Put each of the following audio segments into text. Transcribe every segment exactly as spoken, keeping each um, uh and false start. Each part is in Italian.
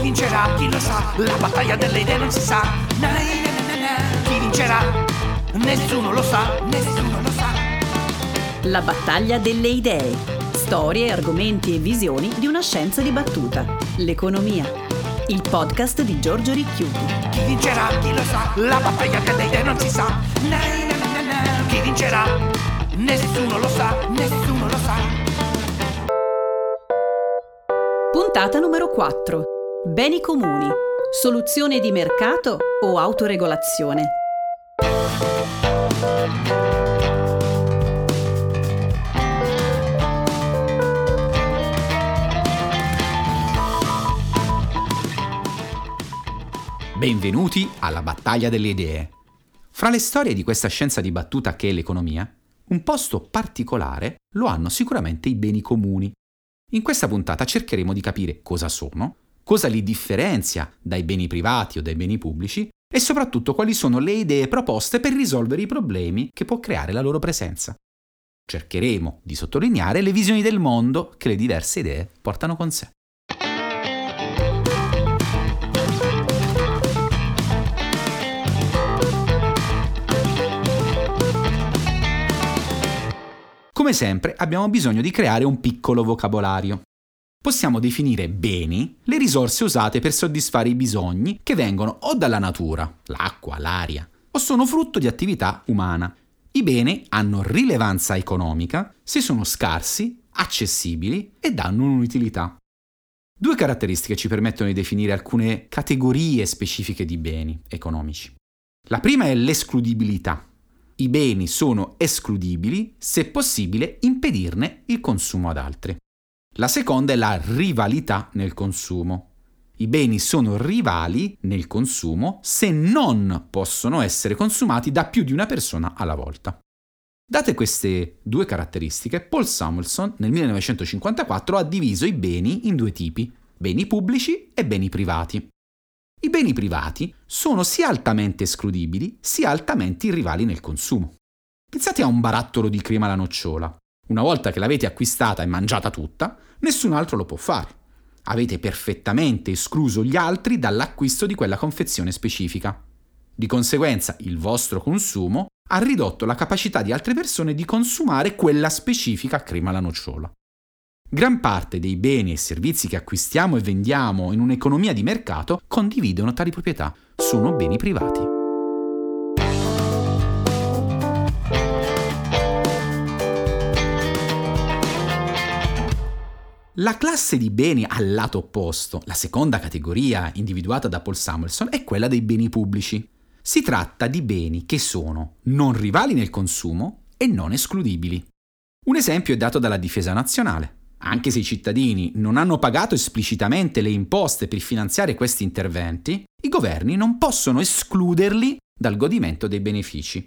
Chi vincerà? Chi lo sa? La battaglia delle idee non si sa. Na, na, na, na. Chi vincerà? Nessuno lo sa. Nessuno lo sa. La battaglia delle idee. Storie, argomenti e visioni di una scienza dibattuta. L'economia. Il podcast di Giorgio Ricchiuti. Chi vincerà? Chi lo sa? La battaglia delle idee non si sa. Na, na, na, na. Chi vincerà? Nessuno lo sa. Nessuno lo sa. Puntata numero quattro. Beni comuni. Soluzione di mercato o autoregolazione? Benvenuti alla battaglia delle idee. Fra le storie di questa scienza dibattuta che è l'economia, un posto particolare lo hanno sicuramente i beni comuni. In questa puntata cercheremo di capire cosa sono, cosa li differenzia dai beni privati o dai beni pubblici e soprattutto quali sono le idee proposte per risolvere i problemi che può creare la loro presenza. Cercheremo di sottolineare le visioni del mondo che le diverse idee portano con sé. Come sempre abbiamo bisogno di creare un piccolo vocabolario. Possiamo definire beni le risorse usate per soddisfare i bisogni che vengono o dalla natura, l'acqua, l'aria, o sono frutto di attività umana. I beni hanno rilevanza economica se sono scarsi, accessibili e danno un'utilità. Due caratteristiche ci permettono di definire alcune categorie specifiche di beni economici. La prima è l'escludibilità. I beni sono escludibili se è possibile impedirne il consumo ad altri. La seconda è la rivalità nel consumo. I beni sono rivali nel consumo se non possono essere consumati da più di una persona alla volta. Date queste due caratteristiche, Paul Samuelson nel millenovecentocinquantaquattro ha diviso i beni in due tipi, beni pubblici e beni privati. I beni privati sono sia altamente escludibili, sia altamente rivali nel consumo. Pensate a un barattolo di crema alla nocciola. Una volta che l'avete acquistata e mangiata tutta, nessun altro lo può fare. Avete perfettamente escluso gli altri dall'acquisto di quella confezione specifica. Di conseguenza, il vostro consumo ha ridotto la capacità di altre persone di consumare quella specifica crema alla nocciola. Gran parte dei beni e servizi che acquistiamo e vendiamo in un'economia di mercato condividono tali proprietà, sono beni privati. La classe di beni al lato opposto, la seconda categoria individuata da Paul Samuelson, è quella dei beni pubblici. Si tratta di beni che sono non rivali nel consumo e non escludibili. Un esempio è dato dalla difesa nazionale. Anche se i cittadini non hanno pagato esplicitamente le imposte per finanziare questi interventi, i governi non possono escluderli dal godimento dei benefici.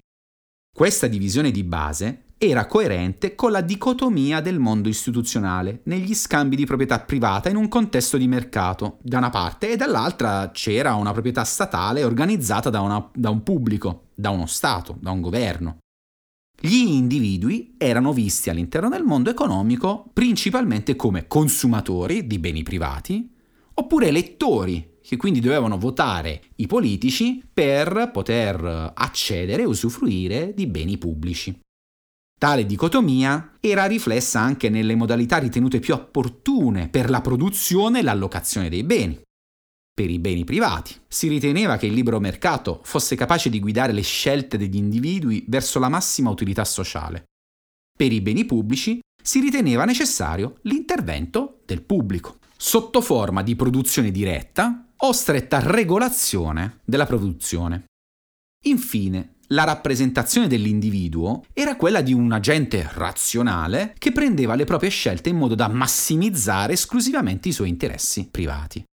Questa divisione di base era coerente con la dicotomia del mondo istituzionale negli scambi di proprietà privata in un contesto di mercato, da una parte, e dall'altra c'era una proprietà statale organizzata da, una, da un pubblico, da uno Stato, da un governo. Gli individui erano visti all'interno del mondo economico principalmente come consumatori di beni privati oppure elettori che quindi dovevano votare i politici per poter accedere e usufruire di beni pubblici. Tale dicotomia era riflessa anche nelle modalità ritenute più opportune per la produzione e l'allocazione dei beni. Per i beni privati si riteneva che il libero mercato fosse capace di guidare le scelte degli individui verso la massima utilità sociale. Per i beni pubblici si riteneva necessario l'intervento del pubblico, sotto forma di produzione diretta o stretta regolazione della produzione. Infine, la rappresentazione dell'individuo era quella di un agente razionale che prendeva le proprie scelte in modo da massimizzare esclusivamente i suoi interessi privati.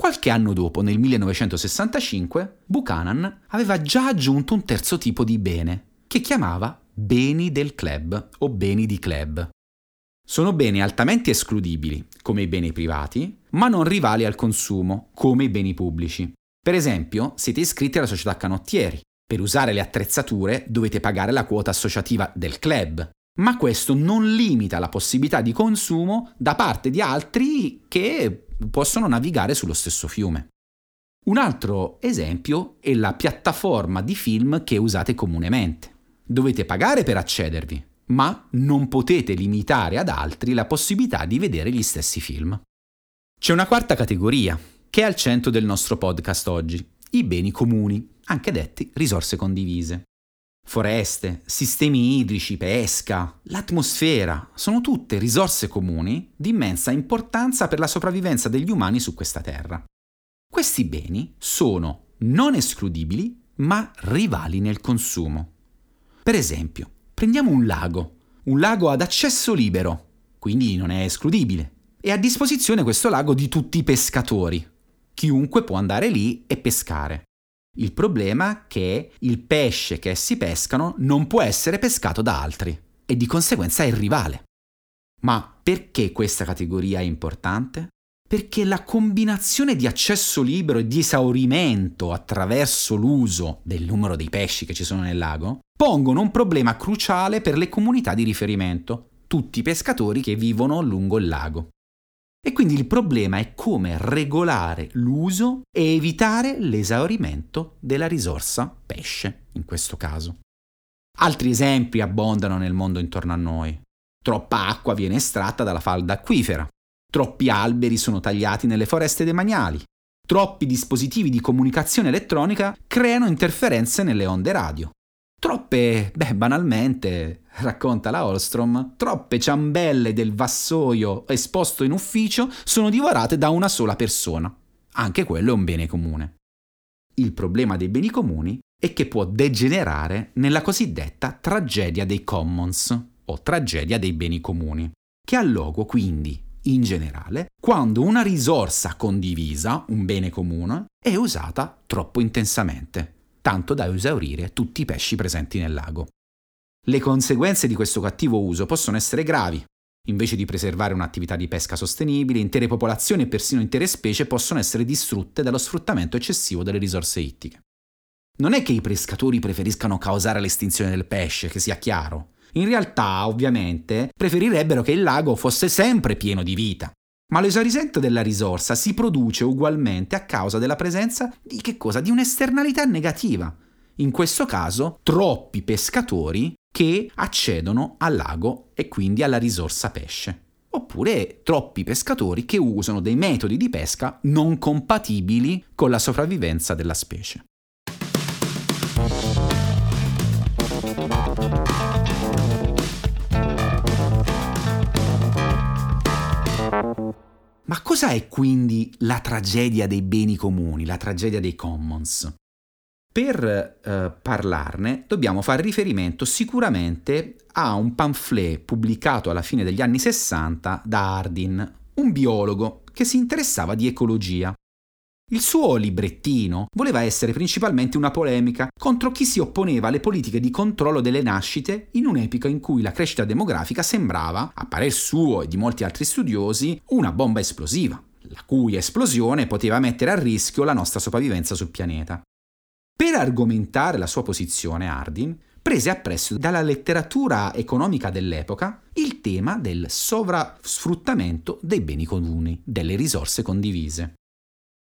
Qualche anno dopo, nel millenovecentosessantacinque, Buchanan aveva già aggiunto un terzo tipo di bene, che chiamava beni del club o beni di club. Sono beni altamente escludibili, come i beni privati, ma non rivali al consumo, come i beni pubblici. Per esempio, siete iscritti alla società canottieri. Per usare le attrezzature dovete pagare la quota associativa del club, ma questo non limita la possibilità di consumo da parte di altri che possono navigare sullo stesso fiume. Un altro esempio è la piattaforma di film che usate comunemente. Dovete pagare per accedervi, ma non potete limitare ad altri la possibilità di vedere gli stessi film. C'è una quarta categoria, che è al centro del nostro podcast oggi, i beni comuni, anche detti risorse condivise. Foreste, sistemi idrici, pesca, l'atmosfera, sono tutte risorse comuni di immensa importanza per la sopravvivenza degli umani su questa terra. Questi beni sono non escludibili, ma rivali nel consumo. Per esempio, prendiamo un lago, un lago ad accesso libero, quindi non è escludibile. È a disposizione questo lago di tutti i pescatori. Chiunque può andare lì e pescare. Il problema è che il pesce che essi pescano non può essere pescato da altri e di conseguenza è il rivale. Ma perché questa categoria è importante? Perché la combinazione di accesso libero e di esaurimento attraverso l'uso del numero dei pesci che ci sono nel lago pongono un problema cruciale per le comunità di riferimento, tutti i pescatori che vivono lungo il lago. E quindi il problema è come regolare l'uso e evitare l'esaurimento della risorsa pesce, in questo caso. Altri esempi abbondano nel mondo intorno a noi. Troppa acqua viene estratta dalla falda acquifera. Troppi alberi sono tagliati nelle foreste demaniali. Troppi dispositivi di comunicazione elettronica creano interferenze nelle onde radio. Troppe, beh, banalmente, racconta la Ostrom, troppe ciambelle del vassoio esposto in ufficio sono divorate da una sola persona. Anche quello è un bene comune. Il problema dei beni comuni è che può degenerare nella cosiddetta tragedia dei commons, o tragedia dei beni comuni, che ha luogo quindi, in generale, quando una risorsa condivisa, un bene comune, è usata troppo intensamente, tanto da esaurire tutti i pesci presenti nel lago. Le conseguenze di questo cattivo uso possono essere gravi. Invece di preservare un'attività di pesca sostenibile, intere popolazioni e persino intere specie possono essere distrutte dallo sfruttamento eccessivo delle risorse ittiche. Non è che i pescatori preferiscano causare l'estinzione del pesce, che sia chiaro. In realtà, ovviamente, preferirebbero che il lago fosse sempre pieno di vita. Ma l'esaurimento della risorsa si produce ugualmente a causa della presenza di che cosa? Di un'esternalità negativa. In questo caso, troppi pescatori che accedono al lago e quindi alla risorsa pesce. Oppure troppi pescatori che usano dei metodi di pesca non compatibili con la sopravvivenza della specie. Ma cosa è quindi la tragedia dei beni comuni, la tragedia dei commons? Per eh, parlarne dobbiamo fare riferimento sicuramente a un pamphlet pubblicato alla fine degli anni sessanta da Hardin, un biologo che si interessava di ecologia. Il suo librettino voleva essere principalmente una polemica contro chi si opponeva alle politiche di controllo delle nascite in un'epoca in cui la crescita demografica sembrava, a parer suo e di molti altri studiosi, una bomba esplosiva, la cui esplosione poteva mettere a rischio la nostra sopravvivenza sul pianeta. Per argomentare la sua posizione, Hardin prese appresso dalla letteratura economica dell'epoca il tema del sovrasfruttamento dei beni comuni, delle risorse condivise.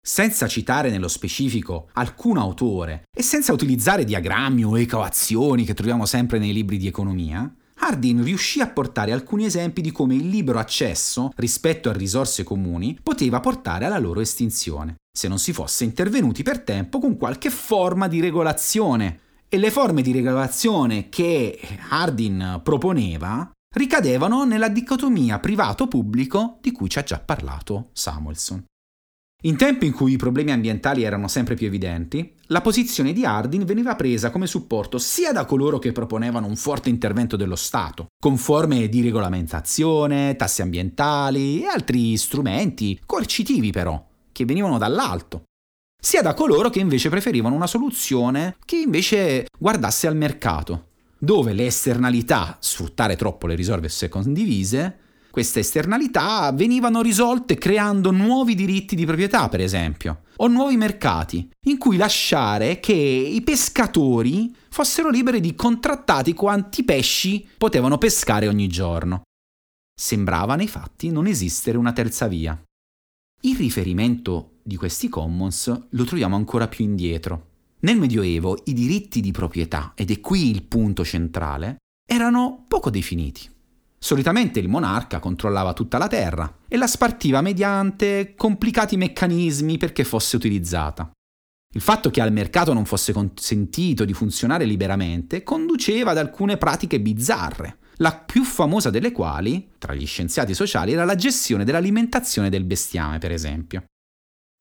Senza citare nello specifico alcun autore e senza utilizzare diagrammi o equazioni che troviamo sempre nei libri di economia, Hardin riuscì a portare alcuni esempi di come il libero accesso rispetto a risorse comuni poteva portare alla loro estinzione, se non si fosse intervenuti per tempo con qualche forma di regolazione. E le forme di regolazione che Hardin proponeva ricadevano nella dicotomia privato-pubblico di cui ci ha già parlato Samuelson. In tempi in cui i problemi ambientali erano sempre più evidenti, la posizione di Hardin veniva presa come supporto sia da coloro che proponevano un forte intervento dello Stato, con forme di regolamentazione, tasse ambientali e altri strumenti coercitivi però, che venivano dall'alto, sia da coloro che invece preferivano una soluzione che invece guardasse al mercato, dove le esternalità, sfruttare troppo le risorse condivise, queste esternalità venivano risolte creando nuovi diritti di proprietà, per esempio, o nuovi mercati, in cui lasciare che i pescatori fossero liberi di contrattare quanti pesci potevano pescare ogni giorno. Sembrava nei fatti non esistere una terza via. Il riferimento di questi commons lo troviamo ancora più indietro. Nel Medioevo i diritti di proprietà, ed è qui il punto centrale, erano poco definiti. Solitamente il monarca controllava tutta la terra e la spartiva mediante complicati meccanismi perché fosse utilizzata. Il fatto che al mercato non fosse consentito di funzionare liberamente conduceva ad alcune pratiche bizzarre, la più famosa delle quali, tra gli scienziati sociali, era la gestione dell'alimentazione del bestiame, per esempio.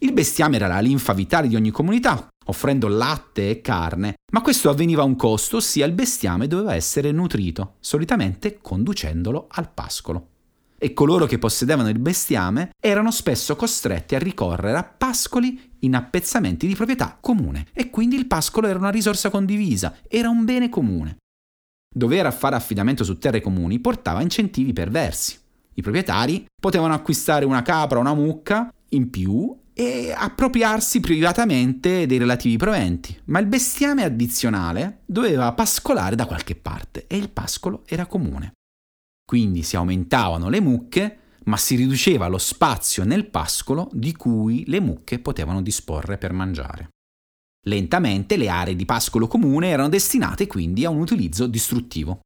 Il bestiame era la linfa vitale di ogni comunità, offrendo latte e carne, ma questo avveniva a un costo, ossia il bestiame doveva essere nutrito, solitamente conducendolo al pascolo. E coloro che possedevano il bestiame erano spesso costretti a ricorrere a pascoli in appezzamenti di proprietà comune, e quindi il pascolo era una risorsa condivisa, era un bene comune. Dover fare affidamento su terre comuni portava incentivi perversi. I proprietari potevano acquistare una capra o una mucca in più e appropriarsi privatamente dei relativi proventi, ma il bestiame addizionale doveva pascolare da qualche parte e il pascolo era comune. Quindi si aumentavano le mucche, ma si riduceva lo spazio nel pascolo di cui le mucche potevano disporre per mangiare. Lentamente le aree di pascolo comune erano destinate quindi a un utilizzo distruttivo.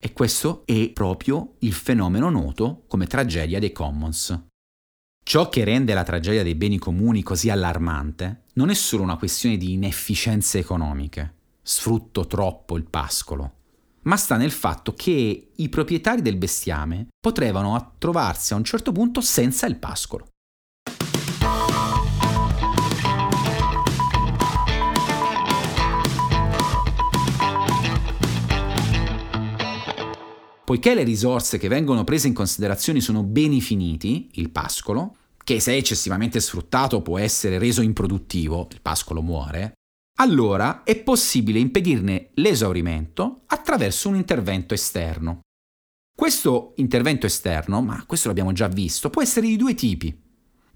E questo è proprio il fenomeno noto come tragedia dei commons. Ciò che rende la tragedia dei beni comuni così allarmante non è solo una questione di inefficienze economiche, sfrutto troppo il pascolo, ma sta nel fatto che i proprietari del bestiame potrebbero trovarsi a un certo punto senza il pascolo. Poiché le risorse che vengono prese in considerazione sono beni finiti, il pascolo, che se eccessivamente sfruttato può essere reso improduttivo, il pascolo muore, allora è possibile impedirne l'esaurimento attraverso un intervento esterno. Questo intervento esterno, ma questo l'abbiamo già visto, può essere di due tipi.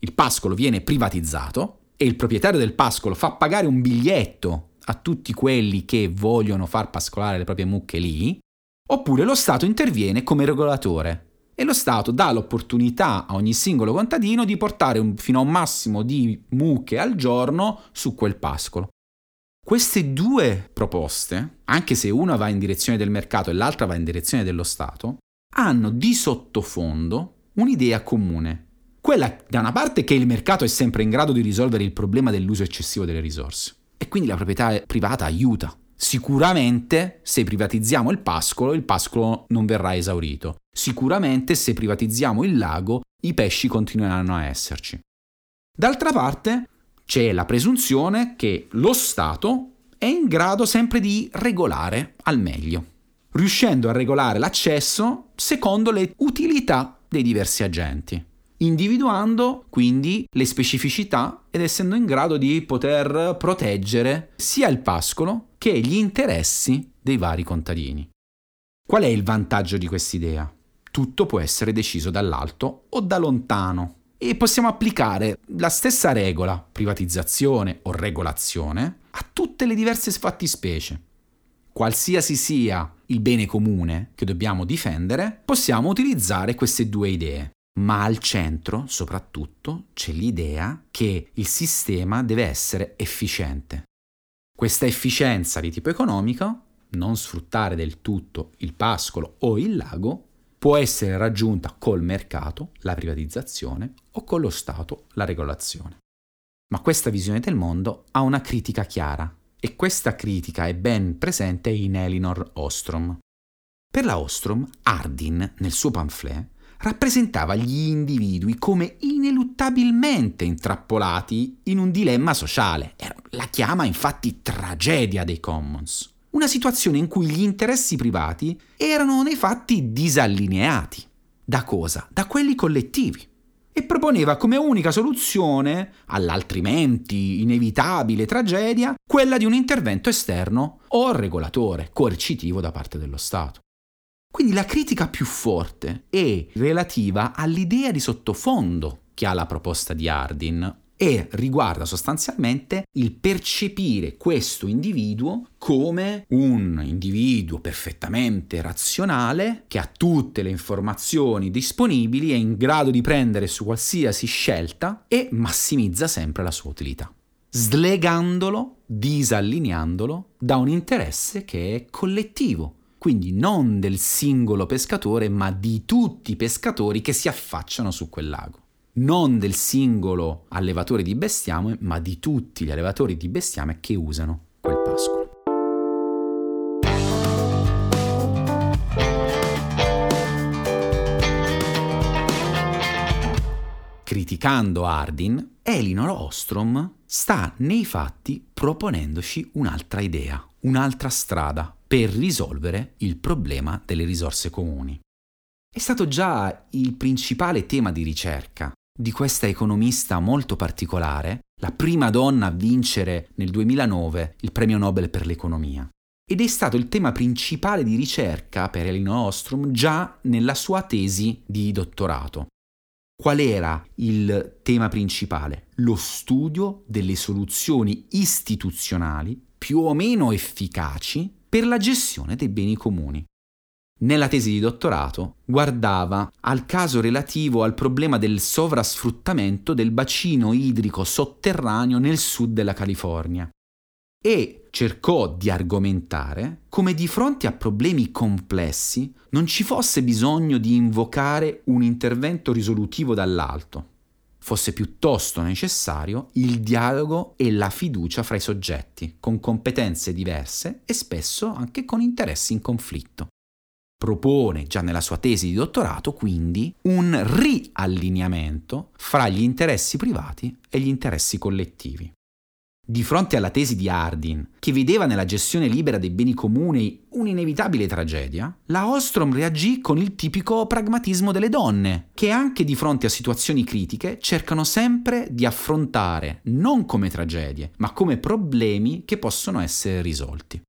Il pascolo viene privatizzato e il proprietario del pascolo fa pagare un biglietto a tutti quelli che vogliono far pascolare le proprie mucche lì, oppure lo Stato interviene come regolatore e lo Stato dà l'opportunità a ogni singolo contadino di portare un, fino a un massimo di mucche al giorno su quel pascolo. Queste due proposte, anche se una va in direzione del mercato e l'altra va in direzione dello Stato, hanno di sottofondo un'idea comune. Quella, da una parte, che il mercato è sempre in grado di risolvere il problema dell'uso eccessivo delle risorse e quindi la proprietà privata aiuta. Sicuramente se privatizziamo il pascolo, il pascolo non verrà esaurito. Sicuramente se privatizziamo il lago, i pesci continueranno a esserci. D'altra parte c'è la presunzione che lo Stato è in grado sempre di regolare al meglio, riuscendo a regolare l'accesso secondo le utilità dei diversi agenti, individuando quindi le specificità ed essendo in grado di poter proteggere sia il pascolo che gli interessi dei vari contadini. Qual è il vantaggio di quest'idea? Tutto può essere deciso dall'alto o da lontano e possiamo applicare la stessa regola, privatizzazione o regolazione, a tutte le diverse fattispecie. Qualsiasi sia il bene comune che dobbiamo difendere, possiamo utilizzare queste due idee. Ma al centro, soprattutto, c'è l'idea che il sistema deve essere efficiente. Questa efficienza di tipo economico, non sfruttare del tutto il pascolo o il lago, può essere raggiunta col mercato, la privatizzazione, o con lo Stato, la regolazione. Ma questa visione del mondo ha una critica chiara, e questa critica è ben presente in Elinor Ostrom. Per la Ostrom, Hardin, nel suo pamphlet, rappresentava gli individui come ineluttabilmente intrappolati in un dilemma sociale. La chiama infatti tragedia dei commons, una situazione in cui gli interessi privati erano nei fatti disallineati. Da cosa? Da quelli collettivi. E proponeva come unica soluzione all'altrimenti inevitabile tragedia quella di un intervento esterno o regolatore, coercitivo da parte dello Stato. Quindi la critica più forte è relativa all'idea di sottofondo che ha la proposta di Hardin, e riguarda sostanzialmente il percepire questo individuo come un individuo perfettamente razionale che ha tutte le informazioni disponibili, è in grado di prendere su qualsiasi scelta e massimizza sempre la sua utilità, slegandolo, disallineandolo da un interesse che è collettivo, quindi non del singolo pescatore ma di tutti i pescatori che si affacciano su quel lago. Non del singolo allevatore di bestiame, ma di tutti gli allevatori di bestiame che usano quel pascolo. Criticando Hardin, Elinor Ostrom sta nei fatti proponendoci un'altra idea, un'altra strada per risolvere il problema delle risorse comuni. È stato già il principale tema di ricerca di questa economista molto particolare, la prima donna a vincere nel duemilanove il premio Nobel per l'economia. Ed è stato il tema principale di ricerca per Elinor Ostrom già nella sua tesi di dottorato. Qual era il tema principale? Lo studio delle soluzioni istituzionali più o meno efficaci per la gestione dei beni comuni. Nella tesi di dottorato guardava al caso relativo al problema del sovrasfruttamento del bacino idrico sotterraneo nel sud della California e cercò di argomentare come di fronte a problemi complessi non ci fosse bisogno di invocare un intervento risolutivo dall'alto, fosse piuttosto necessario il dialogo e la fiducia fra i soggetti, con competenze diverse e spesso anche con interessi in conflitto. Propone già nella sua tesi di dottorato quindi un riallineamento fra gli interessi privati e gli interessi collettivi. Di fronte alla tesi di Hardin, che vedeva nella gestione libera dei beni comuni un'inevitabile tragedia, la Ostrom reagì con il tipico pragmatismo delle donne, che anche di fronte a situazioni critiche cercano sempre di affrontare non come tragedie, ma come problemi che possono essere risolti.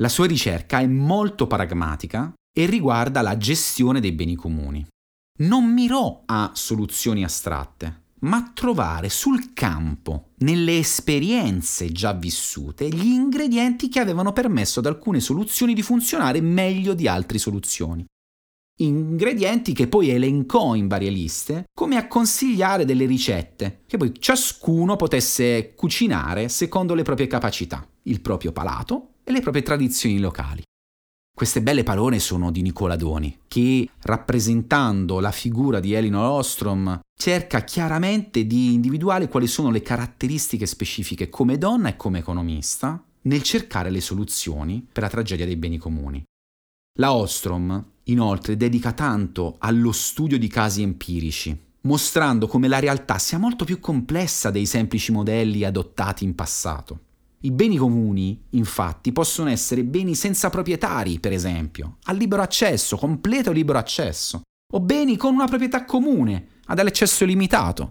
La sua ricerca è molto pragmatica e riguarda la gestione dei beni comuni. Non mirò a soluzioni astratte, ma trovare sul campo, nelle esperienze già vissute, gli ingredienti che avevano permesso ad alcune soluzioni di funzionare meglio di altre soluzioni. Ingredienti che poi elencò in varie liste, come a consigliare delle ricette che poi ciascuno potesse cucinare secondo le proprie capacità, il proprio palato e le proprie tradizioni locali. Queste belle parole sono di Nicola Doni, che rappresentando la figura di Elinor Ostrom cerca chiaramente di individuare quali sono le caratteristiche specifiche come donna e come economista nel cercare le soluzioni per la tragedia dei beni comuni. La Ostrom, inoltre, dedica tanto allo studio di casi empirici, mostrando come la realtà sia molto più complessa dei semplici modelli adottati in passato. I beni comuni, infatti, possono essere beni senza proprietari, per esempio, a libero accesso, completo libero accesso, o beni con una proprietà comune, ad accesso limitato.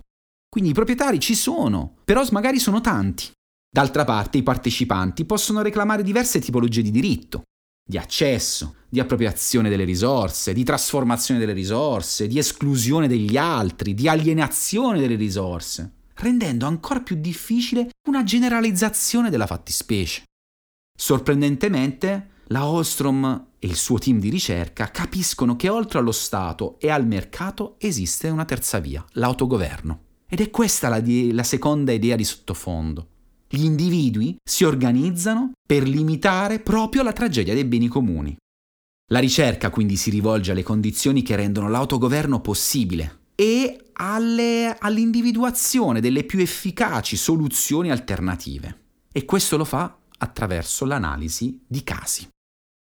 Quindi i proprietari ci sono, però magari sono tanti. D'altra parte, i partecipanti possono reclamare diverse tipologie di diritto, di accesso, di appropriazione delle risorse, di trasformazione delle risorse, di esclusione degli altri, di alienazione delle risorse, rendendo ancora più difficile una generalizzazione della fattispecie. Sorprendentemente, la Ostrom e il suo team di ricerca capiscono che oltre allo Stato e al mercato esiste una terza via, l'autogoverno. Ed è questa la, di- la seconda idea di sottofondo. Gli individui si organizzano per limitare proprio la tragedia dei beni comuni. La ricerca quindi si rivolge alle condizioni che rendono l'autogoverno possibile e Alle, all'individuazione delle più efficaci soluzioni alternative, e questo lo fa attraverso l'analisi di casi.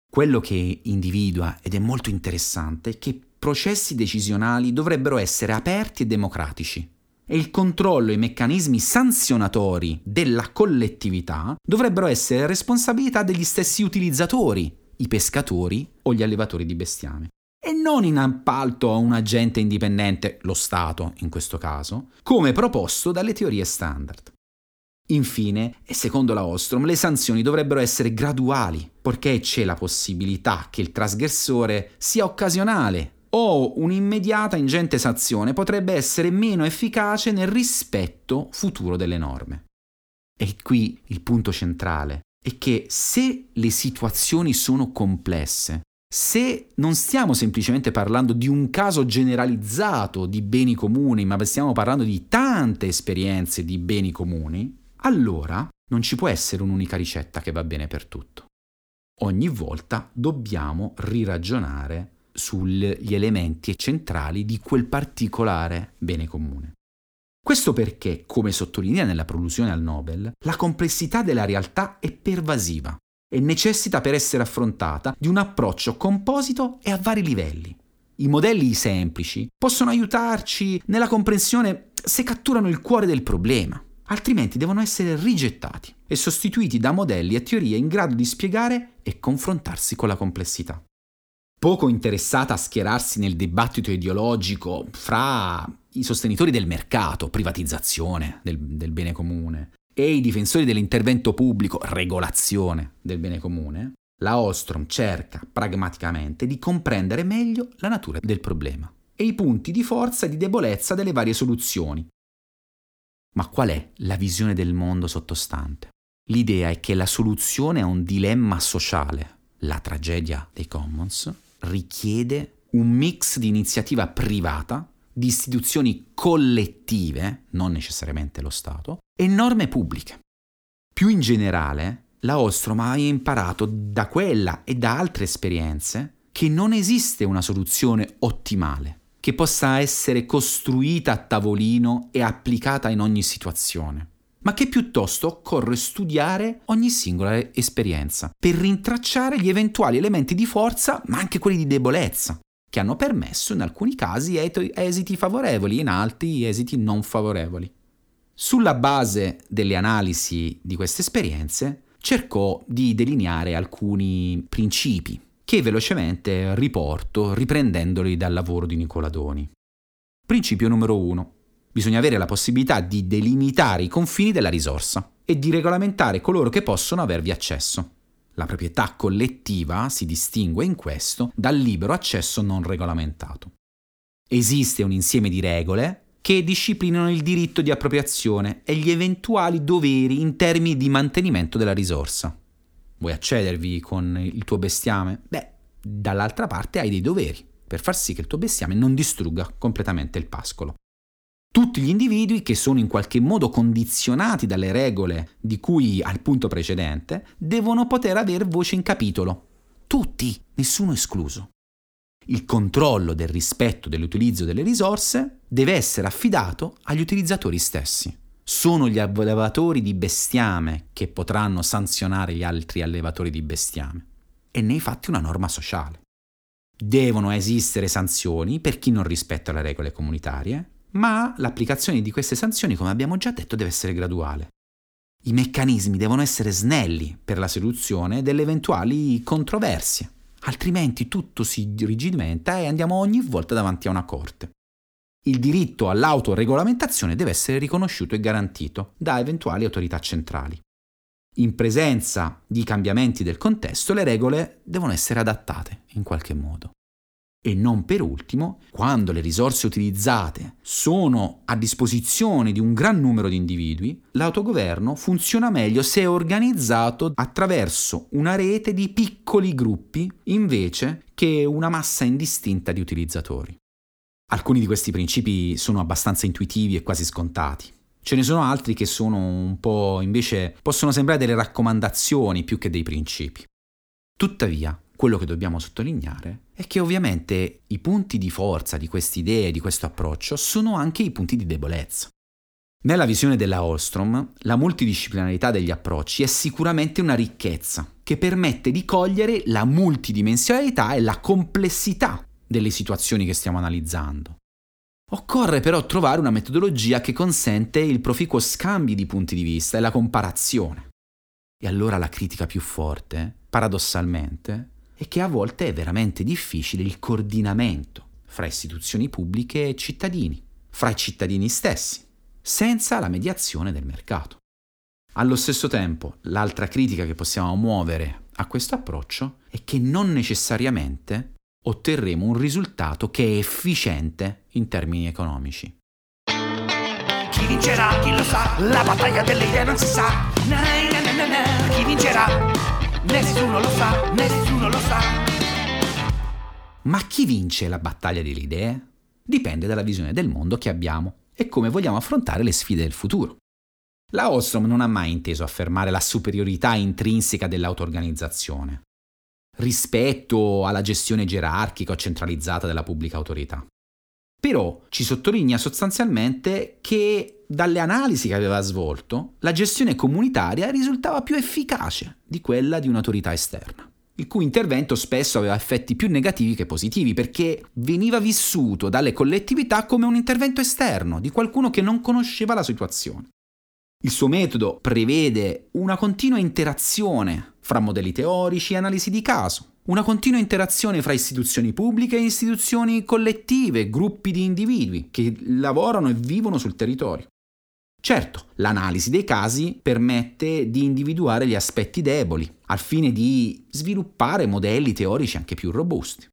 Quello che individua, ed è molto interessante, è che processi decisionali dovrebbero essere aperti e democratici e il controllo e i meccanismi sanzionatori della collettività dovrebbero essere responsabilità degli stessi utilizzatori, i pescatori o gli allevatori di bestiame, e non in appalto a un agente indipendente, lo Stato in questo caso, come proposto dalle teorie standard. Infine, e secondo la Ostrom, le sanzioni dovrebbero essere graduali, perché c'è la possibilità che il trasgressore sia occasionale o un'immediata ingente sanzione potrebbe essere meno efficace nel rispetto futuro delle norme. E qui il punto centrale è che se le situazioni sono complesse, se non stiamo semplicemente parlando di un caso generalizzato di beni comuni, ma stiamo parlando di tante esperienze di beni comuni, allora non ci può essere un'unica ricetta che va bene per tutto. Ogni volta dobbiamo riragionare sugli elementi centrali di quel particolare bene comune. Questo perché, come sottolinea nella prolusione al Nobel, la complessità della realtà è pervasiva e necessita per essere affrontata di un approccio composito e a vari livelli. I modelli semplici possono aiutarci nella comprensione se catturano il cuore del problema, altrimenti devono essere rigettati e sostituiti da modelli e teorie in grado di spiegare e confrontarsi con la complessità. Poco interessata a schierarsi nel dibattito ideologico fra i sostenitori del mercato, privatizzazione del, del bene comune, e i difensori dell'intervento pubblico, regolazione del bene comune, la Ostrom cerca pragmaticamente di comprendere meglio la natura del problema e i punti di forza e di debolezza delle varie soluzioni. Ma qual è la visione del mondo sottostante? L'idea è che la soluzione a un dilemma sociale, la tragedia dei Commons, richiede un mix di iniziativa privata, di istituzioni collettive, non necessariamente lo Stato, e norme pubbliche. Più in generale, la Ostrom ha imparato da quella e da altre esperienze che non esiste una soluzione ottimale, che possa essere costruita a tavolino e applicata in ogni situazione, ma che piuttosto occorre studiare ogni singola esperienza per rintracciare gli eventuali elementi di forza, ma anche quelli di debolezza, che hanno permesso in alcuni casi esiti favorevoli, in altri esiti non favorevoli. Sulla base delle analisi di queste esperienze, cercò di delineare alcuni principi, che velocemente riporto riprendendoli dal lavoro di Nicoladoni. Principio numero uno. Bisogna avere la possibilità di delimitare i confini della risorsa e di regolamentare coloro che possono avervi accesso. La proprietà collettiva si distingue in questo dal libero accesso non regolamentato. Esiste un insieme di regole che disciplinano il diritto di appropriazione e gli eventuali doveri in termini di mantenimento della risorsa. Vuoi accedervi con il tuo bestiame? Beh, dall'altra parte hai dei doveri per far sì che il tuo bestiame non distrugga completamente il pascolo. Tutti gli individui che sono in qualche modo condizionati dalle regole di cui al punto precedente devono poter aver voce in capitolo. Tutti, nessuno escluso. Il controllo del rispetto dell'utilizzo delle risorse deve essere affidato agli utilizzatori stessi. Sono gli allevatori di bestiame che potranno sanzionare gli altri allevatori di bestiame e nei fatti una norma sociale. Devono esistere sanzioni per chi non rispetta le regole comunitarie, ma l'applicazione di queste sanzioni, come abbiamo già detto, deve essere graduale. I meccanismi devono essere snelli per la soluzione delle eventuali controversie, altrimenti tutto si rigidimenta e andiamo ogni volta davanti a una corte. Il diritto all'autoregolamentazione deve essere riconosciuto e garantito da eventuali autorità centrali. In presenza di cambiamenti del contesto, le regole devono essere adattate in qualche modo. E non per ultimo, quando le risorse utilizzate sono a disposizione di un gran numero di individui, l'autogoverno funziona meglio se è organizzato attraverso una rete di piccoli gruppi invece che una massa indistinta di utilizzatori. Alcuni di questi principi sono abbastanza intuitivi e quasi scontati. Ce ne sono altri che sono un po' invece possono sembrare delle raccomandazioni più che dei principi. Tuttavia, quello che dobbiamo sottolineare è che ovviamente i punti di forza di queste idee, di questo approccio, sono anche i punti di debolezza. Nella visione della Ostrom, la multidisciplinarità degli approcci è sicuramente una ricchezza che permette di cogliere la multidimensionalità e la complessità delle situazioni che stiamo analizzando. Occorre però trovare una metodologia che consente il proficuo scambio di punti di vista e la comparazione. E allora la critica più forte, paradossalmente, e che a volte è veramente difficile il coordinamento fra istituzioni pubbliche e cittadini, fra i cittadini stessi, senza la mediazione del mercato. Allo stesso tempo, l'altra critica che possiamo muovere a questo approccio è che non necessariamente otterremo un risultato che è efficiente in termini economici. Chi vincerà? Chi lo sa? La battaglia delle idee non si sa. Na, na, na, na, na. Chi vincerà? Nessuno lo sa, nessuno lo sa. Ma chi vince la battaglia delle idee? Dipende dalla visione del mondo che abbiamo e come vogliamo affrontare le sfide del futuro. La Ostrom non ha mai inteso affermare la superiorità intrinseca dell'autoorganizzazione rispetto alla gestione gerarchica o centralizzata della pubblica autorità. Però ci sottolinea sostanzialmente che dalle analisi che aveva svolto la gestione comunitaria risultava più efficace di quella di un'autorità esterna, il cui intervento spesso aveva effetti più negativi che positivi, perché veniva vissuto dalle collettività come un intervento esterno di qualcuno che non conosceva la situazione. Il suo metodo prevede una continua interazione fra modelli teorici e analisi di caso, una continua interazione fra istituzioni pubbliche e istituzioni collettive, gruppi di individui che lavorano e vivono sul territorio. Certo, l'analisi dei casi permette di individuare gli aspetti deboli, al fine di sviluppare modelli teorici anche più robusti.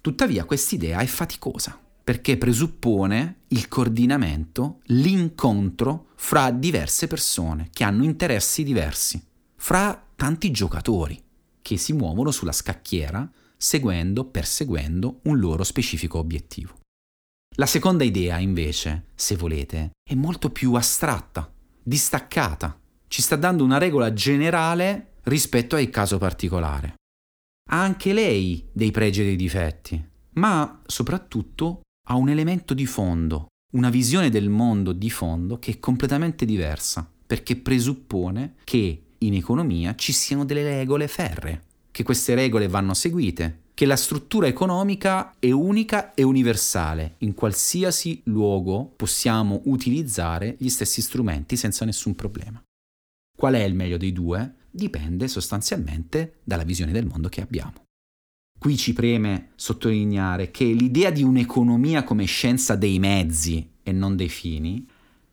Tuttavia, quest'idea è faticosa, perché presuppone il coordinamento, l'incontro fra diverse persone che hanno interessi diversi, fra tanti giocatori che si muovono sulla scacchiera seguendo, perseguendo un loro specifico obiettivo. La seconda idea, invece, se volete, è molto più astratta, distaccata, ci sta dando una regola generale rispetto al caso particolare. Ha anche lei dei pregi e dei difetti, ma soprattutto ha un elemento di fondo, una visione del mondo di fondo che è completamente diversa, perché presuppone che in economia ci siano delle regole ferree, che queste regole vanno seguite, che la struttura economica è unica e universale, in qualsiasi luogo possiamo utilizzare gli stessi strumenti senza nessun problema. Qual è il meglio dei due? Dipende sostanzialmente dalla visione del mondo che abbiamo. Qui ci preme sottolineare che l'idea di un'economia come scienza dei mezzi e non dei fini,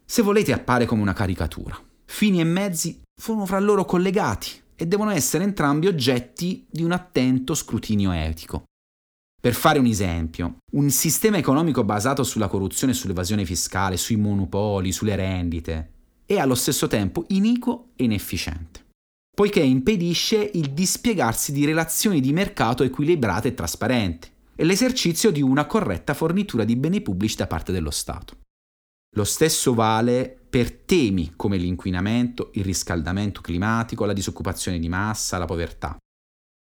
se volete, appare come una caricatura. Fini e mezzi sono fra loro collegati e devono essere entrambi oggetti di un attento scrutinio etico. Per fare un esempio, un sistema economico basato sulla corruzione, sull'evasione fiscale, sui monopoli, sulle rendite, è allo stesso tempo iniquo e inefficiente, poiché impedisce il dispiegarsi di relazioni di mercato equilibrate e trasparenti e l'esercizio di una corretta fornitura di beni pubblici da parte dello Stato. Lo stesso vale per temi come l'inquinamento, il riscaldamento climatico, la disoccupazione di massa, la povertà.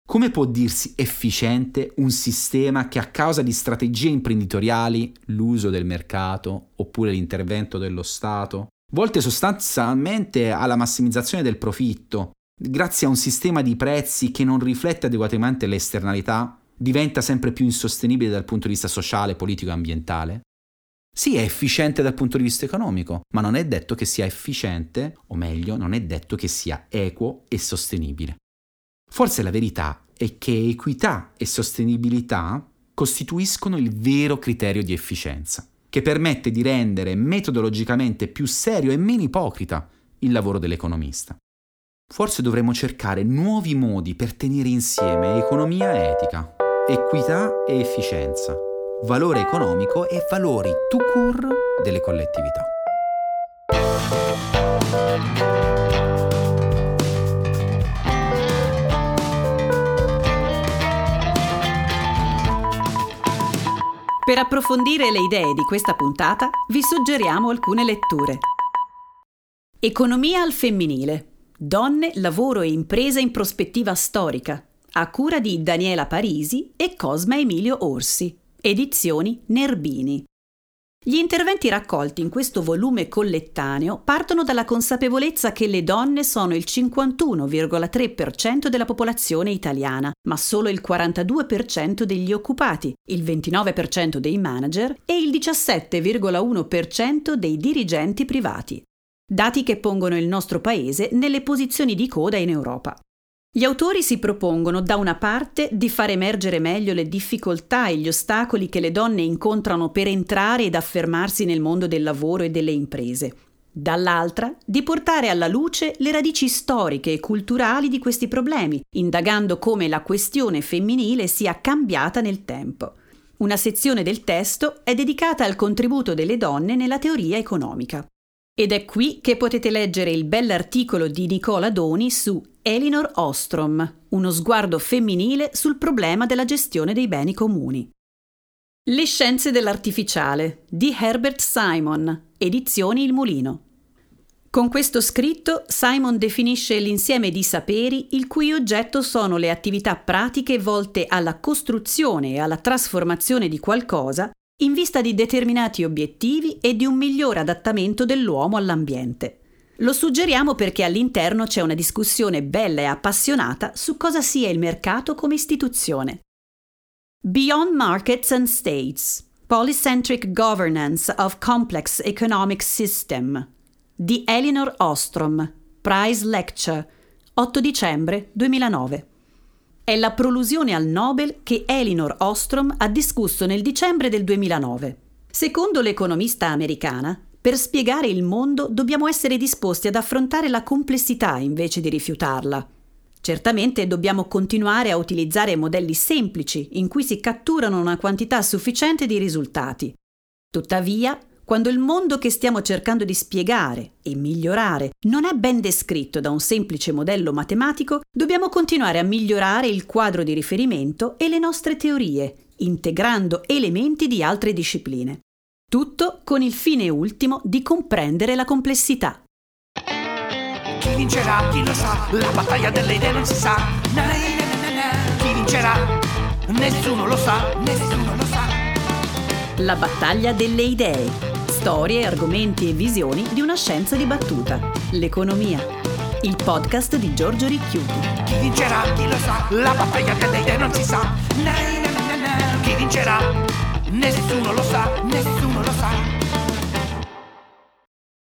Come può dirsi efficiente un sistema che, a causa di strategie imprenditoriali, l'uso del mercato oppure l'intervento dello Stato, volte sostanzialmente alla massimizzazione del profitto, grazie a un sistema di prezzi che non riflette adeguatamente le esternalità, diventa sempre più insostenibile dal punto di vista sociale, politico e ambientale? Sì, è efficiente dal punto di vista economico, ma non è detto che sia efficiente, o meglio, non è detto che sia equo e sostenibile. Forse la verità è che equità e sostenibilità costituiscono il vero criterio di efficienza, che permette di rendere metodologicamente più serio e meno ipocrita il lavoro dell'economista. Forse dovremmo cercare nuovi modi per tenere insieme economia e etica, equità e efficienza, valore economico e valori tout court delle collettività. Per approfondire le idee di questa puntata, vi suggeriamo alcune letture. Economia al femminile. Donne, lavoro e impresa in prospettiva storica, a cura di Daniela Parisi e Cosma Emilio Orsi, edizioni Nerbini. Gli interventi raccolti in questo volume collettaneo partono dalla consapevolezza che le donne sono il cinquantuno virgola tre per cento della popolazione italiana, ma solo il quarantadue per cento degli occupati, il ventinove per cento dei manager e il diciassette virgola uno per cento dei dirigenti privati. Dati che pongono il nostro paese nelle posizioni di coda in Europa. Gli autori si propongono, da una parte, di far emergere meglio le difficoltà e gli ostacoli che le donne incontrano per entrare ed affermarsi nel mondo del lavoro e delle imprese, dall'altra di portare alla luce le radici storiche e culturali di questi problemi, indagando come la questione femminile sia cambiata nel tempo. Una sezione del testo è dedicata al contributo delle donne nella teoria economica. Ed è qui che potete leggere il bell'articolo di Nicola Doni su Elinor Ostrom, uno sguardo femminile sul problema della gestione dei beni comuni. Le scienze dell'artificiale di Herbert Simon, edizioni Il Mulino. Con questo scritto Simon definisce l'insieme di saperi il cui oggetto sono le attività pratiche volte alla costruzione e alla trasformazione di qualcosa in vista di determinati obiettivi e di un migliore adattamento dell'uomo all'ambiente. Lo suggeriamo perché all'interno c'è una discussione bella e appassionata su cosa sia il mercato come istituzione. Beyond Markets and States: Polycentric Governance of Complex Economic System di Elinor Ostrom, Prize Lecture, otto dicembre duemilanove. È la prolusione al Nobel che Elinor Ostrom ha discusso nel dicembre del duemilanove. Secondo l'economista americana, per spiegare il mondo dobbiamo essere disposti ad affrontare la complessità invece di rifiutarla. Certamente dobbiamo continuare a utilizzare modelli semplici in cui si catturano una quantità sufficiente di risultati. Tuttavia, quando il mondo che stiamo cercando di spiegare e migliorare non è ben descritto da un semplice modello matematico, dobbiamo continuare a migliorare il quadro di riferimento e le nostre teorie, integrando elementi di altre discipline. Tutto con il fine ultimo di comprendere la complessità. Chi vincerà? Chi lo sa? La battaglia delle idee non si sa. Na, na, na, na. Chi vincerà? Nessuno lo sa. Nessuno lo sa. La battaglia delle idee. Storie, argomenti e visioni di una scienza dibattuta. L'economia. Il podcast di Giorgio Ricchiuti. Chi vincerà? Chi lo sa? La battaglia delle idee non si sa. Na, na, na, na. Chi vincerà? Nessuno lo sa. Nessuno lo sa.